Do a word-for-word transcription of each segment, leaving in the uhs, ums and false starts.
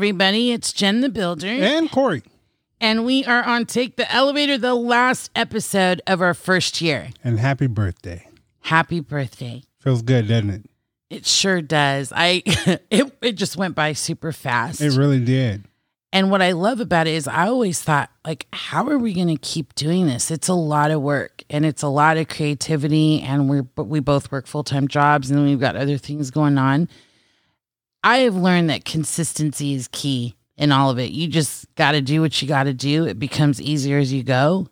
everybody. It's Jen the Builder. And Corey. And we are on Take the Elevator, the last episode of our first year. And happy birthday. Happy birthday. Feels good, doesn't it? It sure does. I it, it just went by super fast. It really did. And what I love about it is I always thought, like, how are we going to keep doing this? It's a lot of work and it's a lot of creativity, and we're, but we both work full-time jobs and we've got other things going on. I have learned that consistency is key in all of it. You just got to do what you got to do. It becomes easier as you go.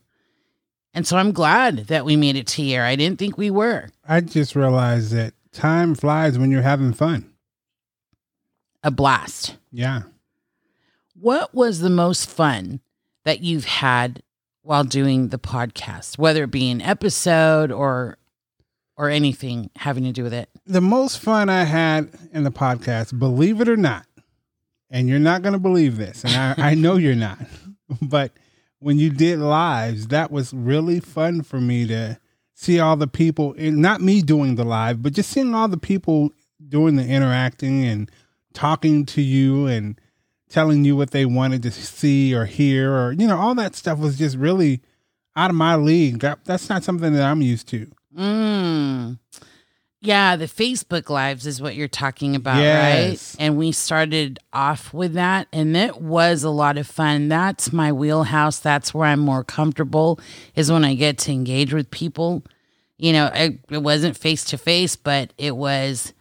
And so I'm glad that we made it to here. I didn't think we were. I just realized that time flies when you're having fun. A blast. Yeah. What was the most fun that you've had while doing the podcast, whether it be an episode or or anything having to do with it? The most fun I had in the podcast, believe it or not, and you're not going to believe this, and I, I know you're not, but when you did lives, that was really fun for me to see all the people, and not me doing the live, but just seeing all the people doing the interacting and talking to you and telling you what they wanted to see or hear, or, you know, all that stuff was just really out of my league. That, that's not something that I'm used to. Mm. Yeah. The Facebook lives is what you're talking about, yes. Right? And we started off with that, and it was a lot of fun. That's my wheelhouse. That's where I'm more comfortable, is when I get to engage with people. You know, it, it wasn't face to face, but it was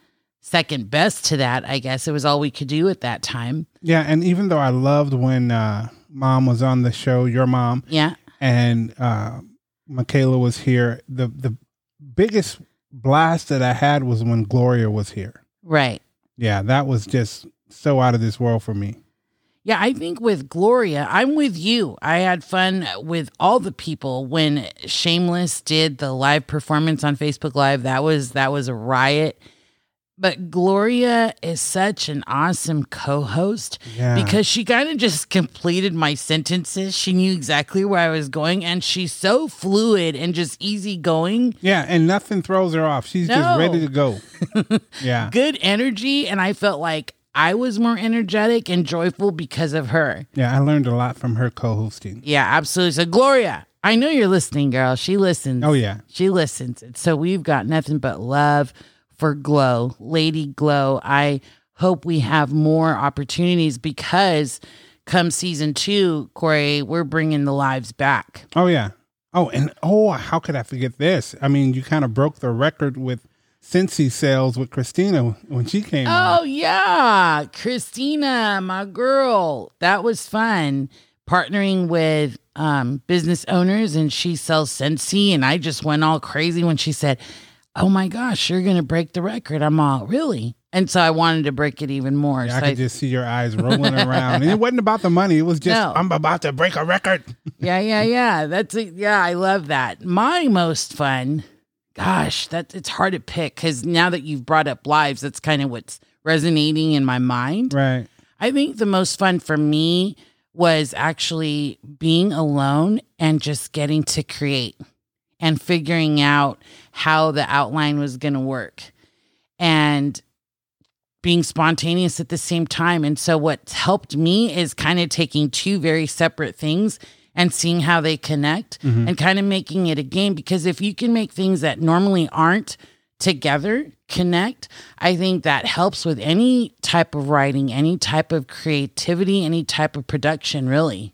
second best to that, I guess. It was all we could do at that time. Yeah, and even though I loved when uh, Mom was on the show, your mom, yeah, and uh, Michaela was here, the the biggest blast that I had was when Gloria was here. Right. Yeah, that was just so out of this world for me. Yeah, I think with Gloria, I'm with you. I had fun with all the people when Shameless did the live performance on Facebook Live. That was that was a riot. But Gloria is such an awesome co-host, yeah, because she kind of just completed my sentences. She knew exactly where I was going, and she's so fluid and just easygoing. Yeah, and nothing throws her off. She's no. just ready to go. Yeah. Good energy, and I felt like I was more energetic and joyful because of her. Yeah, I learned a lot from her co-hosting. Yeah, absolutely. So Gloria, I know you're listening, girl. She listens. Oh, yeah. She listens. So we've got nothing but love for Glow, Lady Glow. I hope we have more opportunities, because come season two, Corey, we're bringing the lives back. Oh, yeah. Oh, and oh, how could I forget this? I mean, you kind of broke the record with Scentsy sales with Christina when she came. Oh, on. Yeah. Christina, my girl. That was fun. Partnering with um, business owners, and she sells Scentsy, and I just went all crazy when she said, oh my gosh, you're going to break the record. I'm all, really? And so I wanted to break it even more. Yeah, so I could I, just see your eyes rolling around. And it wasn't about the money. It was just, no. I'm about to break a record. Yeah, yeah, yeah. That's a, yeah, I love that. My most fun, gosh, that it's hard to pick, because now that you've brought up lives, that's kind of what's resonating in my mind. Right. I think the most fun for me was actually being alone and just getting to create and figuring out how the outline was going to work and being spontaneous at the same time. And so what's helped me is kind of taking two very separate things and seeing how they connect, mm-hmm, and kind of making it a game. Because if you can make things that normally aren't together connect, I think that helps with any type of writing, any type of creativity, any type of production, really.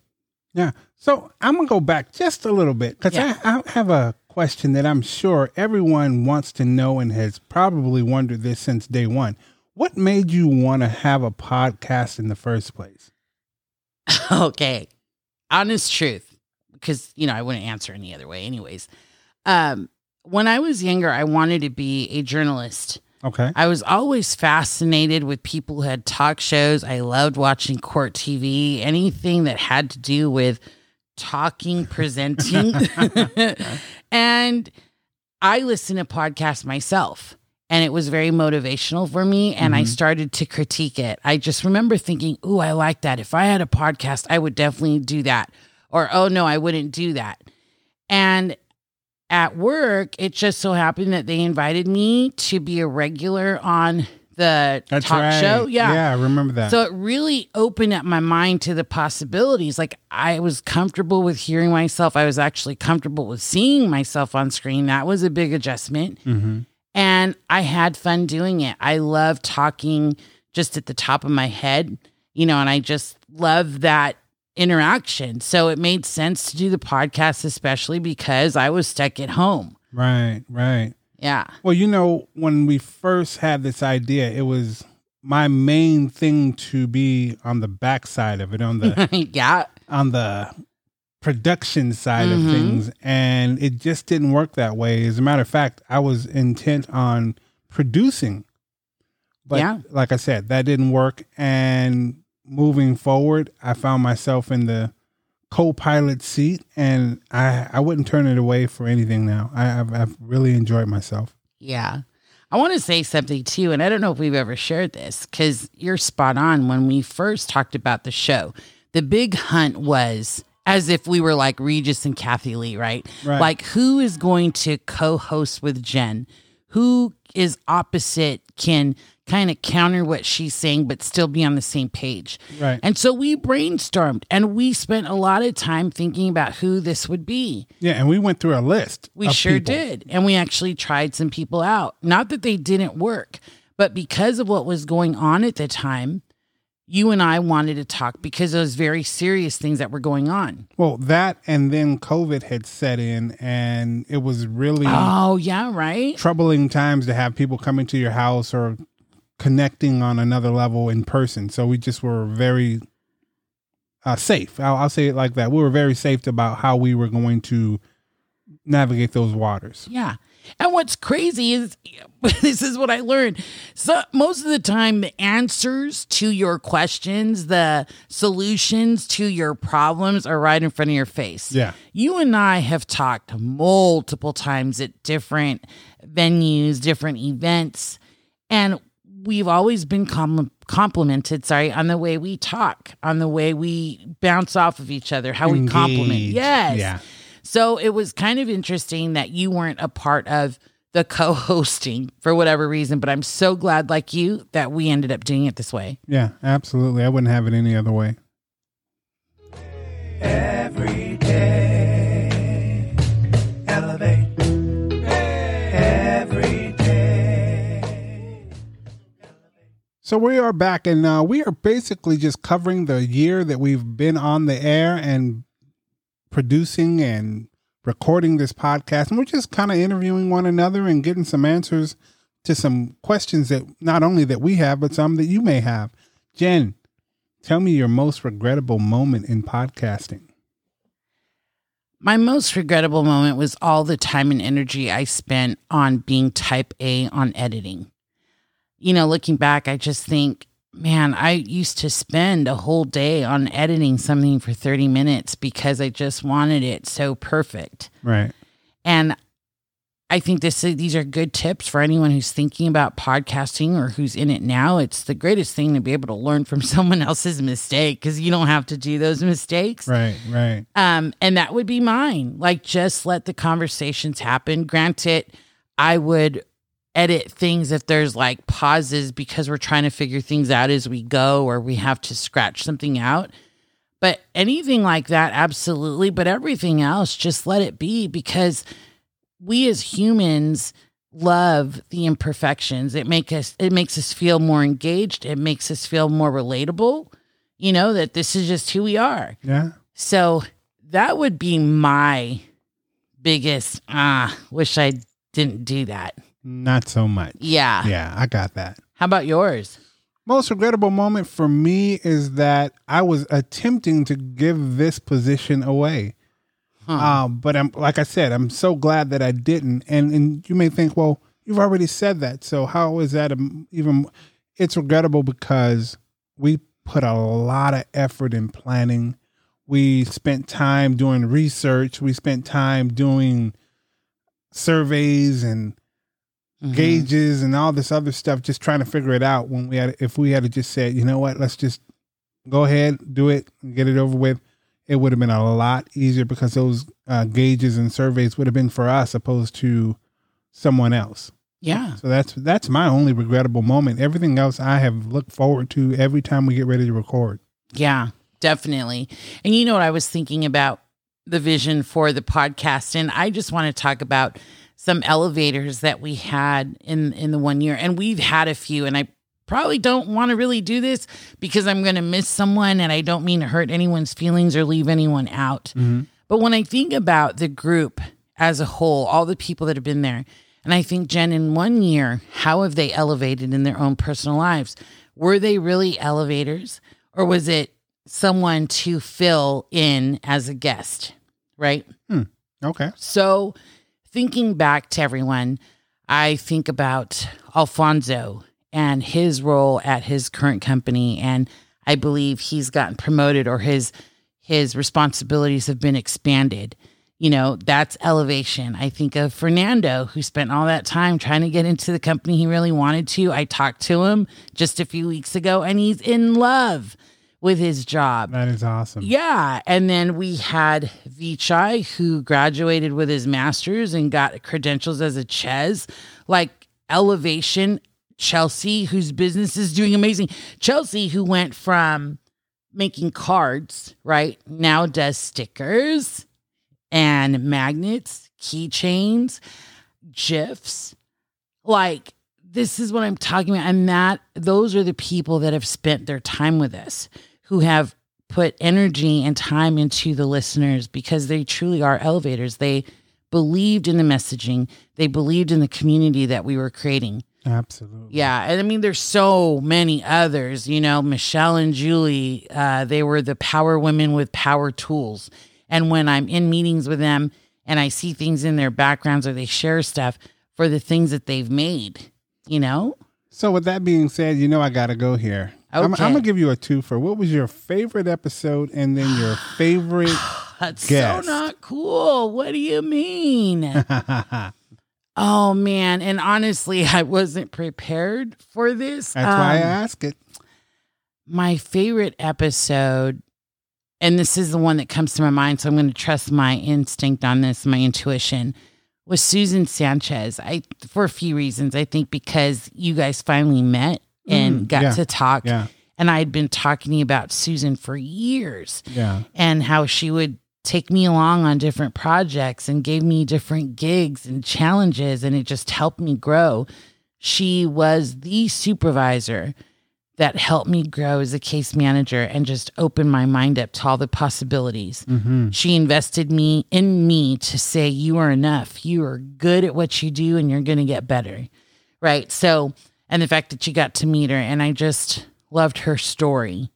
Yeah. So I'm going to go back just a little bit, because yeah. I, I have a question that I'm sure everyone wants to know and has probably wondered this since day one. What made you want to have a podcast in the first place? Okay. Honest truth, because, you know, I wouldn't answer any other way anyways. Um, when I was younger, I wanted to be a journalist. Okay. I was always fascinated with people who had talk shows. I loved watching court T V, anything that had to do with talking, presenting. And I listen to podcasts myself, and it was very motivational for me. And mm-hmm, I started to critique it. I just remember thinking, ooh, I like that. If I had a podcast, I would definitely do that. Or, oh no, I wouldn't do that. And at work, it just so happened that they invited me to be a regular on the That's talk right. show. Yeah. Yeah, I remember that. So it really opened up my mind to the possibilities. Like, I was comfortable with hearing myself. I was actually comfortable with seeing myself on screen. That was a big adjustment. Mm-hmm. And I had fun doing it. I love talking just at the top of my head, you know, and I just love that interaction. So it made sense to do the podcast, especially because I was stuck at home. Right, right. Yeah. Well, you know, when we first had this idea, it was my main thing to be on the backside of it, on the yeah, on the production side mm-hmm. of things, and it just didn't work that way. As a matter of fact, I was intent on producing, but yeah. like I said, that didn't work. And moving forward, I found myself in the co-pilot seat, and I, I wouldn't turn it away for anything now. I, I've, I've really enjoyed myself. Yeah. I want to say something too, and I don't know if we've ever shared this, because you're spot on. When we first talked about the show, the big hunt was as if we were like Regis and Kathy Lee, right? Right. Like, who is going to co-host with Jen? Who is opposite, can kind of counter what she's saying, but still be on the same page. Right. And so we brainstormed, and we spent a lot of time thinking about who this would be. Yeah. And we went through a list. We sure people. did. And we actually tried some people out. Not that they didn't work, but because of what was going on at the time, you and I wanted to talk because those very serious things that were going on. Well, that, and then COVID had set in, and it was really oh yeah right troubling times to have people coming to your house or connecting on another level in person. So we just were very uh, safe. I'll, I'll say it like that. We were very safe about how we were going to navigate those waters. Yeah. And what's crazy is, this is what I learned. So most of the time, the answers to your questions, the solutions to your problems are right in front of your face. Yeah. You and I have talked multiple times at different venues, different events, and we've always been com- complimented, sorry, on the way we talk, on the way we bounce off of each other, how Indeed. we compliment. Yes. Yeah. So it was kind of interesting that you weren't a part of the co-hosting for whatever reason, but I'm so glad, like you, that we ended up doing it this way. Yeah, absolutely. I wouldn't have it any other way. Every day, elevate. Every day, elevate. So we are back, and uh, we are basically just covering the year that we've been on the air and producing and recording this podcast, and we're just kind of interviewing one another and getting some answers to some questions that not only that we have, but some that you may have. Jen, tell me your most regrettable moment in podcasting. My most regrettable moment was all the time and energy I spent on being type A on editing. You know, looking back, I just think, man, I used to spend a whole day on editing something for thirty minutes because I just wanted it so perfect. Right. And I think this these are good tips for anyone who's thinking about podcasting or who's in it now. It's the greatest thing to be able to learn from someone else's mistake, because you don't have to do those mistakes. Right, right. Um, and that would be mine. Like, just let the conversations happen. Granted, I would edit things if there's like pauses because we're trying to figure things out as we go, or we have to scratch something out. But anything like that, absolutely. But everything else, just let it be, because we as humans love the imperfections. It make us, it makes us feel more engaged. It makes us feel more relatable, you know, that this is just who we are. Yeah. So that would be my biggest, ah, wish I didn't do that. Not so much. Yeah. Yeah, I got that. How about yours? Most regrettable moment for me is that I was attempting to give this position away. Huh. Uh, but I'm, like I said, I'm so glad that I didn't. And and you may think, well, you've already said that, so how is that a, even... It's regrettable because we put a lot of effort in planning. We spent time doing research. We spent time doing surveys and Mm-hmm. gauges and all this other stuff, just trying to figure it out. When we had, if we had to just said, you know what, let's just go ahead, do it, and get it over with, it would have been a lot easier, because those uh, gauges and surveys would have been for us opposed to someone else. Yeah. So that's that's my only regrettable moment. Everything else I have looked forward to every time we get ready to record. Yeah, definitely. And you know what I was thinking about the vision for the podcast, and I just want to talk about some elevators that we had in, in the one year. And we've had a few, and I probably don't want to really do this because I'm going to miss someone, and I don't mean to hurt anyone's feelings or leave anyone out. Mm-hmm. But when I think about the group as a whole, all the people that have been there, and I think, Jen, in one year, how have they elevated in their own personal lives? Were they really elevators, or was it someone to fill in as a guest, right? Hmm. Okay. So thinking back to everyone, I think about Alfonso and his role at his current company, and I believe he's gotten promoted, or his his responsibilities have been expanded. You know, that's elevation. I think of Fernando, who spent all that time trying to get into the company he really wanted to. I talked to him just a few weeks ago, and he's in love with his job. That is awesome. Yeah. And then we had Vichai, who graduated with his master's and got credentials as a Ches. Like, elevation. Chelsea, whose business is doing amazing. Chelsea, who went from making cards, right, now does stickers and magnets, keychains, GIFs. Like, this is what I'm talking about. And that, those are the people that have spent their time with us, who have put energy and time into the listeners, because they truly are elevators. They believed in the messaging. They believed in the community that we were creating. Absolutely. Yeah. And I mean, there's so many others, you know, Michelle and Julie, uh, they were the power women with power tools. And when I'm in meetings with them and I see things in their backgrounds, or they share stuff for the things that they've made, you know? So with that being said, you know, I got to go here. Okay. I'm, I'm going to give you a twofer. What was your favorite episode and then your favorite That's guest? So not cool. What do you mean? Oh, man. And honestly, I wasn't prepared for this. That's um, why I asked it. My favorite episode... and this is the one that comes to my mind, so I'm going to trust my instinct on this, my intuition, was Susan Sanchez. I, for a few reasons, I think because you guys finally met and mm, got yeah, to talk, yeah. and I had been talking about Susan for years, yeah. and how she would take me along on different projects and gave me different gigs and challenges, and it just helped me grow. She was the supervisor that helped me grow as a case manager and just opened my mind up to all the possibilities. Mm-hmm. She invested me in me to say, you are enough. You are good at what you do, and you're going to get better. Right. So, and the fact that you got to meet her, and I just loved her story.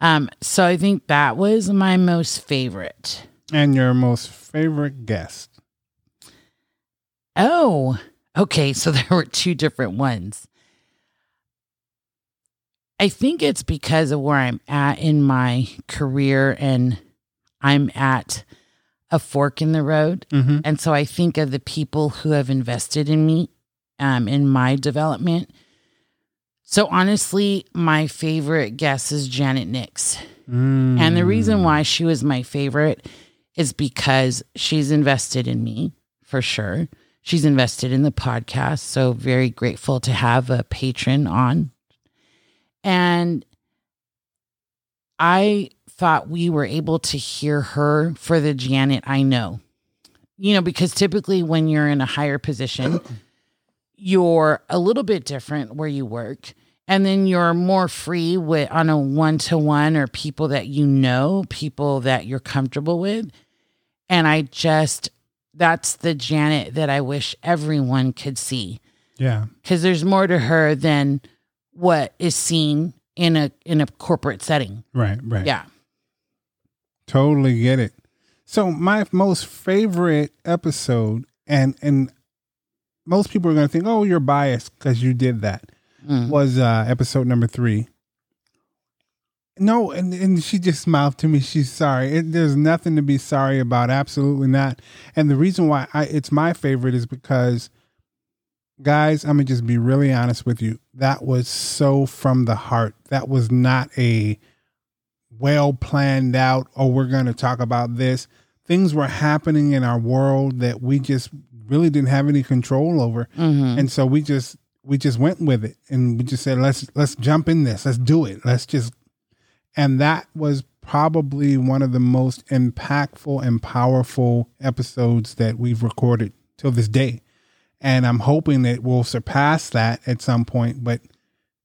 Um, so I think that was my most favorite. And your most favorite guest. Oh, okay. So there were two different ones. I think it's because of where I'm at in my career, and I'm at a fork in the road. Mm-hmm. And so I think of the people who have invested in me, um, in my development. So honestly, my favorite guest is Janet Nix. Mm. And the reason why she was my favorite is because she's invested in me, for sure. She's invested in the podcast. So very grateful to have a patron on. And I thought we were able to hear her for the Janet I know. You know, because typically when you're in a higher position, you're a little bit different where you work. And then you're more free with on a one-to-one, or people that you know, people that you're comfortable with. And I just, that's the Janet that I wish everyone could see. Yeah. Because there's more to her than what is seen in a in a corporate setting. Right, right. Yeah. Totally get it. So my most favorite episode, and and most people are going to think, oh, you're biased because you did that, mm. was uh, episode number three. No, and, and she just smiled to me. She's sorry. It, there's nothing to be sorry about. Absolutely not. And the reason why I, it's my favorite is because, guys, I'm going to just be really honest with you. That was so from the heart. That was not a well planned out, oh, we're going to talk about this. things were happening in our world that we just really didn't have any control over. Mm-hmm. And so we just we just went with it, and we just said, let's let's jump in this. Let's do it. Let's just. And that was probably one of the most impactful and powerful episodes that we've recorded till this day. And I'm hoping that we'll surpass that at some point. But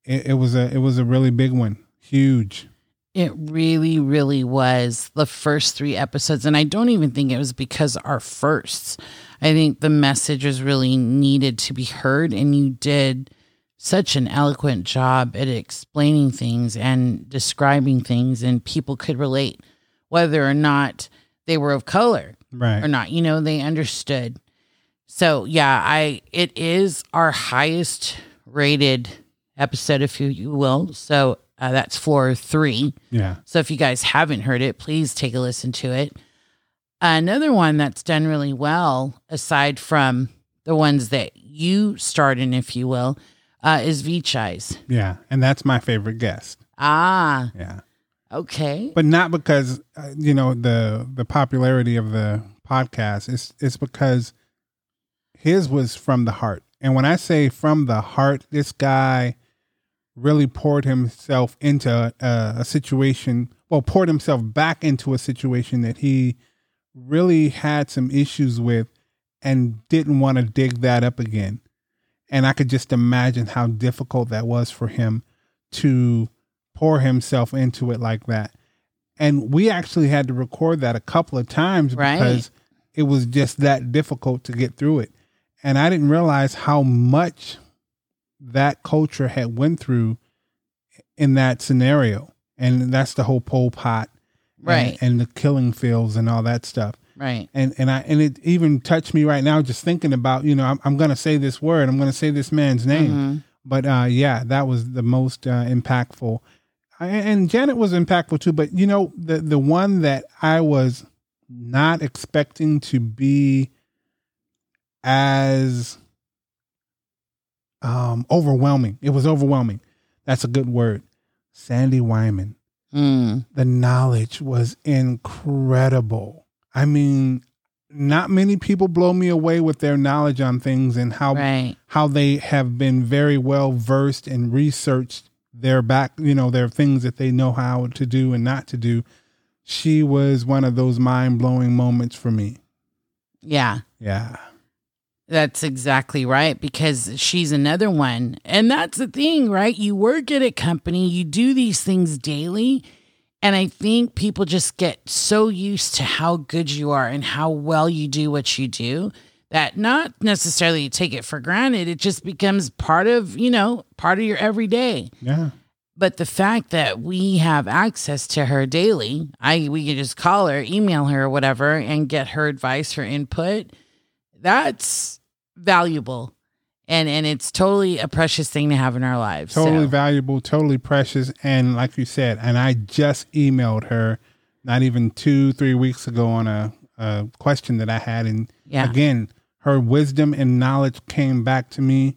it, it was a it was a really big one. Huge. It really, really was the first three episodes. And I don't even think it was because our firsts. I think the message was really needed to be heard. And you did such an eloquent job at explaining things and describing things, and people could relate whether or not they were of color right. or not. You know, they understood. So, yeah, I it is our highest rated episode, if you, you will. So Uh, that's floor three. Yeah. So if you guys haven't heard it, please take a listen to it. Another one that's done really well, aside from the ones that you starred in, if you will, uh, is Vichai's. Yeah. And that's my favorite guest. Ah. Yeah. Okay. But not because, uh, you know, the, the popularity of the podcast. It's, it's because his was from the heart. And when I say from the heart, this guy really poured himself into a, a situation, well, poured himself back into a situation that he really had some issues with and didn't want to dig that up again. And I could just imagine how difficult that was for him to pour himself into it like that. And we actually had to record that a couple of times right. because it was just that difficult to get through it. And I didn't realize how much that culture had went through in that scenario. And that's the whole Pol Pot right. and, and the killing fields and all that stuff. Right. And, and I, and it even touched me right now, just thinking about, you know, I'm, I'm going to say this word, I'm going to say this man's name, mm-hmm. but uh, yeah, that was the most uh, impactful. I, and Janet was impactful too, but you know, the, the one that I was not expecting to be as Um, overwhelming. It was overwhelming. That's a good word. Sandy Wyman. Mm. The knowledge was incredible. I mean, not many people blow me away with their knowledge on things and how right. how they have been very well versed and researched their back, you know, their things that they know how to do and not to do. She was one of those mind blowing moments for me. Yeah. Yeah. That's exactly right, because she's another one. And that's the thing, right? You work at a company, you do these things daily. And I think people just get so used to how good you are and how well you do what you do that not necessarily take it for granted. It just becomes part of, you know, part of your everyday. Yeah. But the fact that we have access to her daily, I we can just call her, email her or whatever, and get her advice, her input. That's valuable, and and it's totally a precious thing to have in our lives. Totally so. valuable, totally precious, and like you said, and I just emailed her not even two, three weeks ago on a, a question that I had, and yeah. again, her wisdom and knowledge came back to me,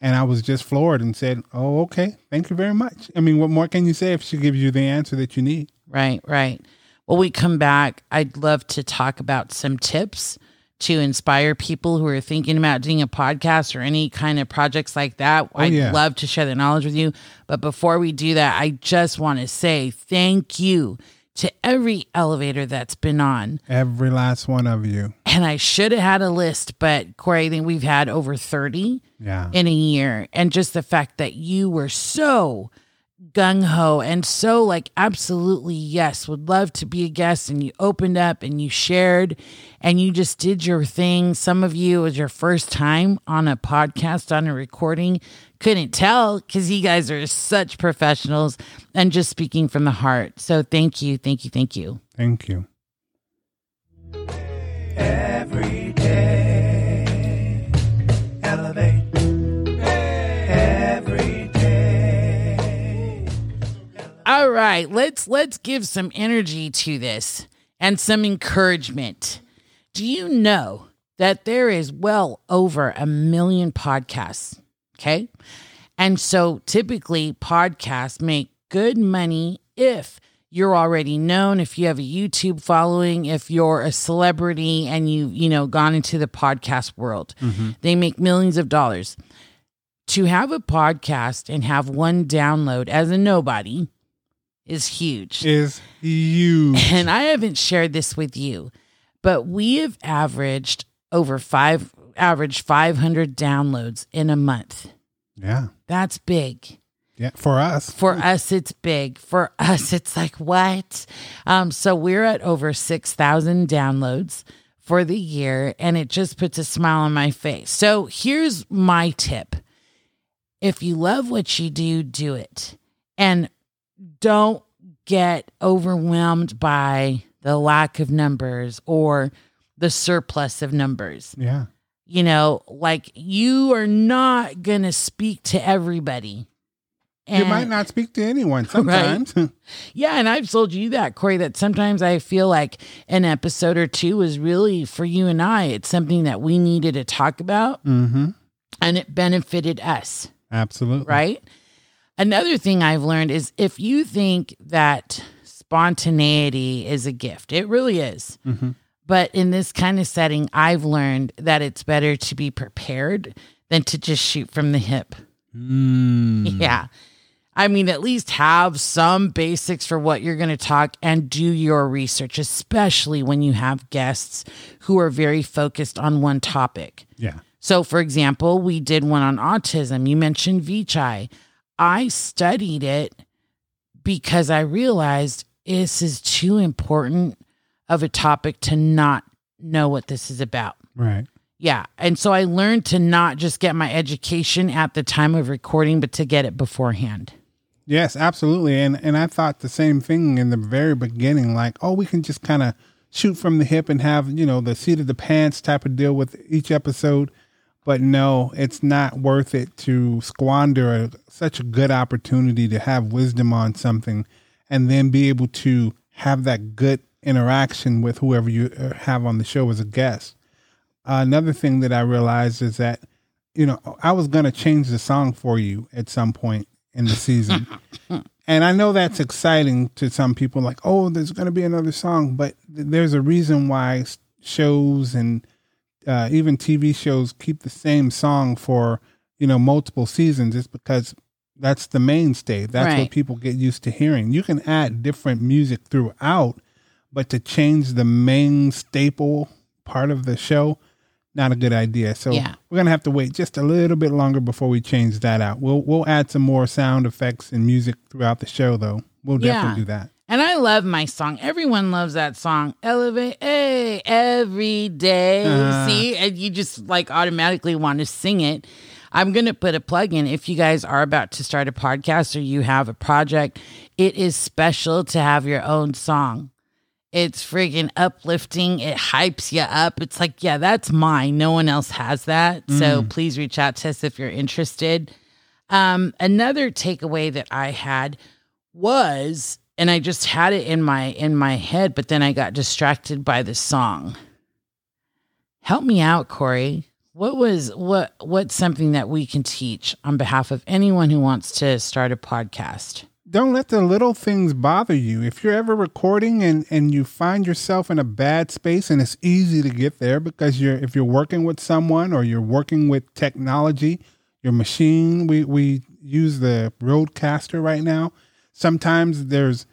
and I was just floored and said, oh, okay, thank you very much. I mean, what more can you say if she gives you the answer that you need? Right, right. Well, we come back, I'd love to talk about some tips to inspire people who are thinking about doing a podcast or any kind of projects like that. Oh, I'd yeah. love to share that knowledge with you. But before we do that, I just want to say thank you to every elevator that's been on. Every last one of you. And I should have had a list, but Corey, I think we've had over thirty yeah. in a year. And just the fact that you were so gung-ho and so like absolutely yes, would love to be a guest, and you opened up and you shared and you just did your thing. Some of you, it was your first time on a podcast, on a recording, couldn't tell because you guys are such professionals and just speaking from the heart. So thank you, thank you, thank you. Thank you. Every day, elevate. All right, let's let's give some energy to this and some encouragement. Do you know that there is well over a million podcasts, okay? And so typically podcasts make good money if you're already known, if you have a YouTube following, if you're a celebrity and you've, you know, gone into the podcast world, mm-hmm. they make millions of dollars. To have a podcast and have one download as a nobody is huge. Is huge. And I haven't shared this with you, but we have averaged over five, averaged five hundred downloads in a month. Yeah. That's big. Yeah, for us. For us, it's big. For us, it's like, what? Um, so we're at over six thousand downloads for the year, and it just puts a smile on my face. So here's my tip. If you love what you do, do it. And don't get overwhelmed by the lack of numbers or the surplus of numbers. Yeah. You know, like, you are not going to speak to everybody. And you might not speak to anyone sometimes. Right? Yeah, and I've told you that, Corey, that sometimes I feel like an episode or two is really, for you and I, it's something that we needed to talk about, mm-hmm. and it benefited us. Absolutely. Right? Another thing I've learned is if you think that spontaneity is a gift, it really is. Mm-hmm. But in this kind of setting, I've learned that it's better to be prepared than to just shoot from the hip. Mm. Yeah. I mean, at least have some basics for what you're going to talk and do your research, especially when you have guests who are very focused on one topic. Yeah. So, for example, we did one on autism. You mentioned Vichai. I studied it because I realized this is too important of a topic to not know what this is about. Right. Yeah. And so I learned to not just get my education at the time of recording, but to get it beforehand. Yes, absolutely. And and I thought the same thing in the very beginning, like, oh, we can just kind of shoot from the hip and have, you know, the seat of the pants type of deal with each episode. But no, it's not worth it to squander a, such a good opportunity to have wisdom on something and then be able to have that good interaction with whoever you have on the show as a guest. Another thing that I realized is that, you know, I was going to change the song for you at some point in the season. And I know that's exciting to some people, like, oh, there's going to be another song. But th- there's a reason why shows and uh, even T V shows keep the same song for, you know, multiple seasons. It's because that's the mainstay. That's right. What people get used to hearing. You can add different music throughout, but to change the main staple part of the show, not a good idea. So yeah. We're going to have to wait just a little bit longer before we change that out. We'll we'll add some more sound effects and music throughout the show, though. We'll yeah. definitely do that. And I love my song. Everyone loves that song. Elevate hey, every day. Uh, See? And you just like automatically want to sing it. I'm going to put a plug in. If you guys are about to start a podcast or you have a project, it is special to have your own song. It's freaking uplifting. It hypes you up. It's like, yeah, that's mine. No one else has that. Mm. So please reach out to us if you're interested. Um, another takeaway that I had was, and I just had it in my in my head, but then I got distracted by the song. Help me out, Corey. What was what what's something that we can teach on behalf of anyone who wants to start a podcast? Don't let the little things bother you. If you're ever recording and, and you find yourself in a bad space, and it's easy to get there because you're if you're working with someone or you're working with technology, your machine, we, we use the Rodecaster right now. Sometimes there's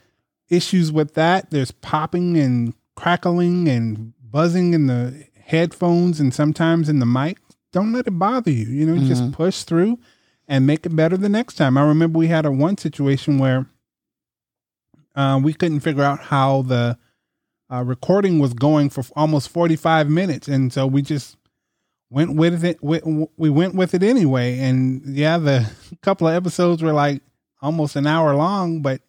issues with that. There's popping and crackling and buzzing in the headphones and sometimes in the mic. Don't let it bother you. You know, mm-hmm. just push through. And make it better the next time. I remember we had a one situation where uh, we couldn't figure out how the uh, recording was going for almost forty-five minutes, and so we just went with it. We, we went with it anyway, and yeah, the couple of episodes were like almost an hour long, but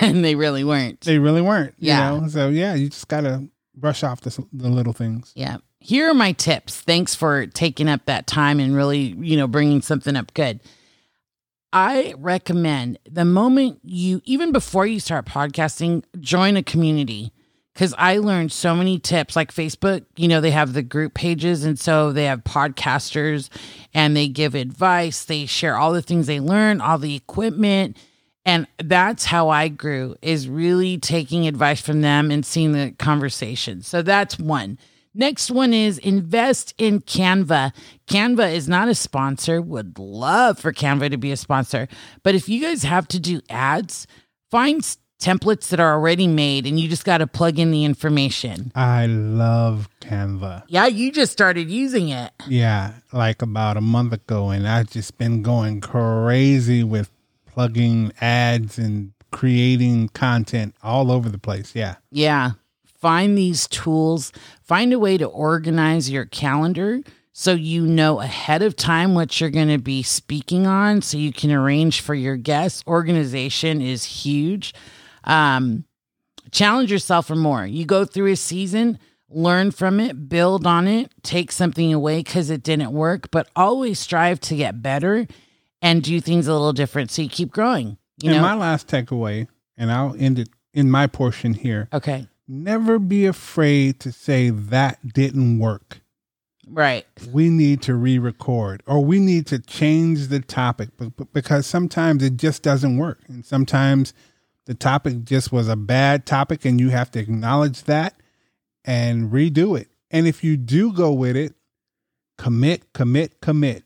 and they really weren't. They really weren't. Yeah. You know? So yeah, you just gotta brush off the, the little things. Yeah. Here are my tips. Thanks for taking up that time and really, you know, bringing something up good. I recommend the moment you, even before you start podcasting, join a community because I learned so many tips. Like Facebook, you know, they have the group pages, and so they have podcasters and they give advice. They share all the things they learn, all the equipment. And that's how I grew, is really taking advice from them and seeing the conversation. So that's one. Next one is invest in Canva. Canva is not a sponsor. Would love for Canva to be a sponsor. But if you guys have to do ads, find templates that are already made and you just got to plug in the information. I love Canva. Yeah, you just started using it. Yeah, like about a month ago. And I've just been going crazy with plugging ads and creating content all over the place. Yeah. Yeah. Find these tools. Find a way to organize your calendar so you know ahead of time what you're going to be speaking on so you can arrange for your guests. Organization is huge. Um, challenge yourself for more. You go through a season, learn from it, build on it, take something away because it didn't work, but always strive to get better and do things a little different so you keep growing. You know? And my last takeaway, and I'll end it in my portion here. Okay. Never be afraid to say that didn't work. Right. We need to re-record, or we need to change the topic, because sometimes it just doesn't work. And sometimes the topic just was a bad topic and you have to acknowledge that and redo it. And if you do go with it, commit, commit, commit.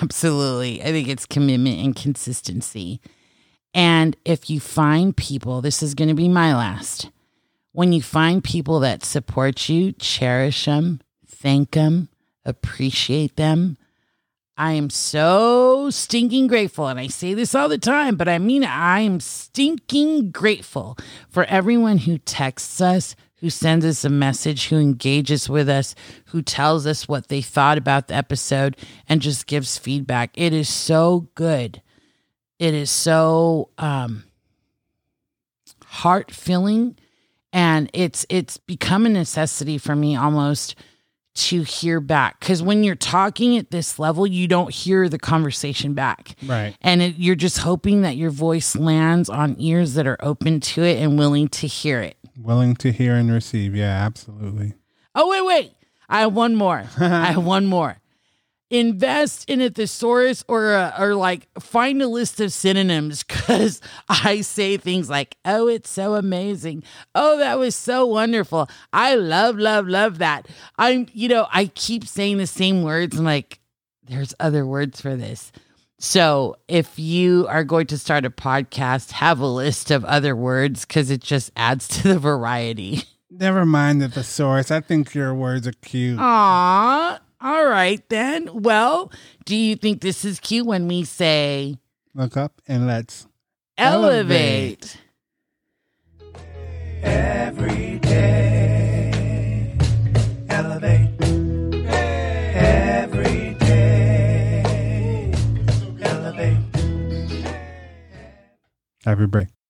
Absolutely. I think it's commitment and consistency. And if you find people, this is going to be my last, when you find people that support you, cherish them, thank them, appreciate them. I am so stinking grateful. And I say this all the time, but I mean, I'm stinking grateful for everyone who texts us, who sends us a message, who engages with us, who tells us what they thought about the episode and just gives feedback. It is so good. It is so um, heart-filling, and it's it's become a necessity for me almost to hear back. Because when you're talking at this level, you don't hear the conversation back. Right. And it, you're just hoping that your voice lands on ears that are open to it and willing to hear it. Willing to hear and receive. Yeah, absolutely. Oh, wait, wait. I have one more. I have one more. Invest in a thesaurus or a, or like find a list of synonyms, because I say things like, oh, it's so amazing. Oh, that was so wonderful. I love, love, love that. I'm, you know, I keep saying the same words and like, there's other words for this. So if you are going to start a podcast, have a list of other words, because it just adds to the variety. Never mind the thesaurus. I think your words are cute. Aww. All right, then. Well, do you think this is cute when we say... Look up and let's... Elevate. elevate. Every day. Elevate. Every day. Elevate. Every break.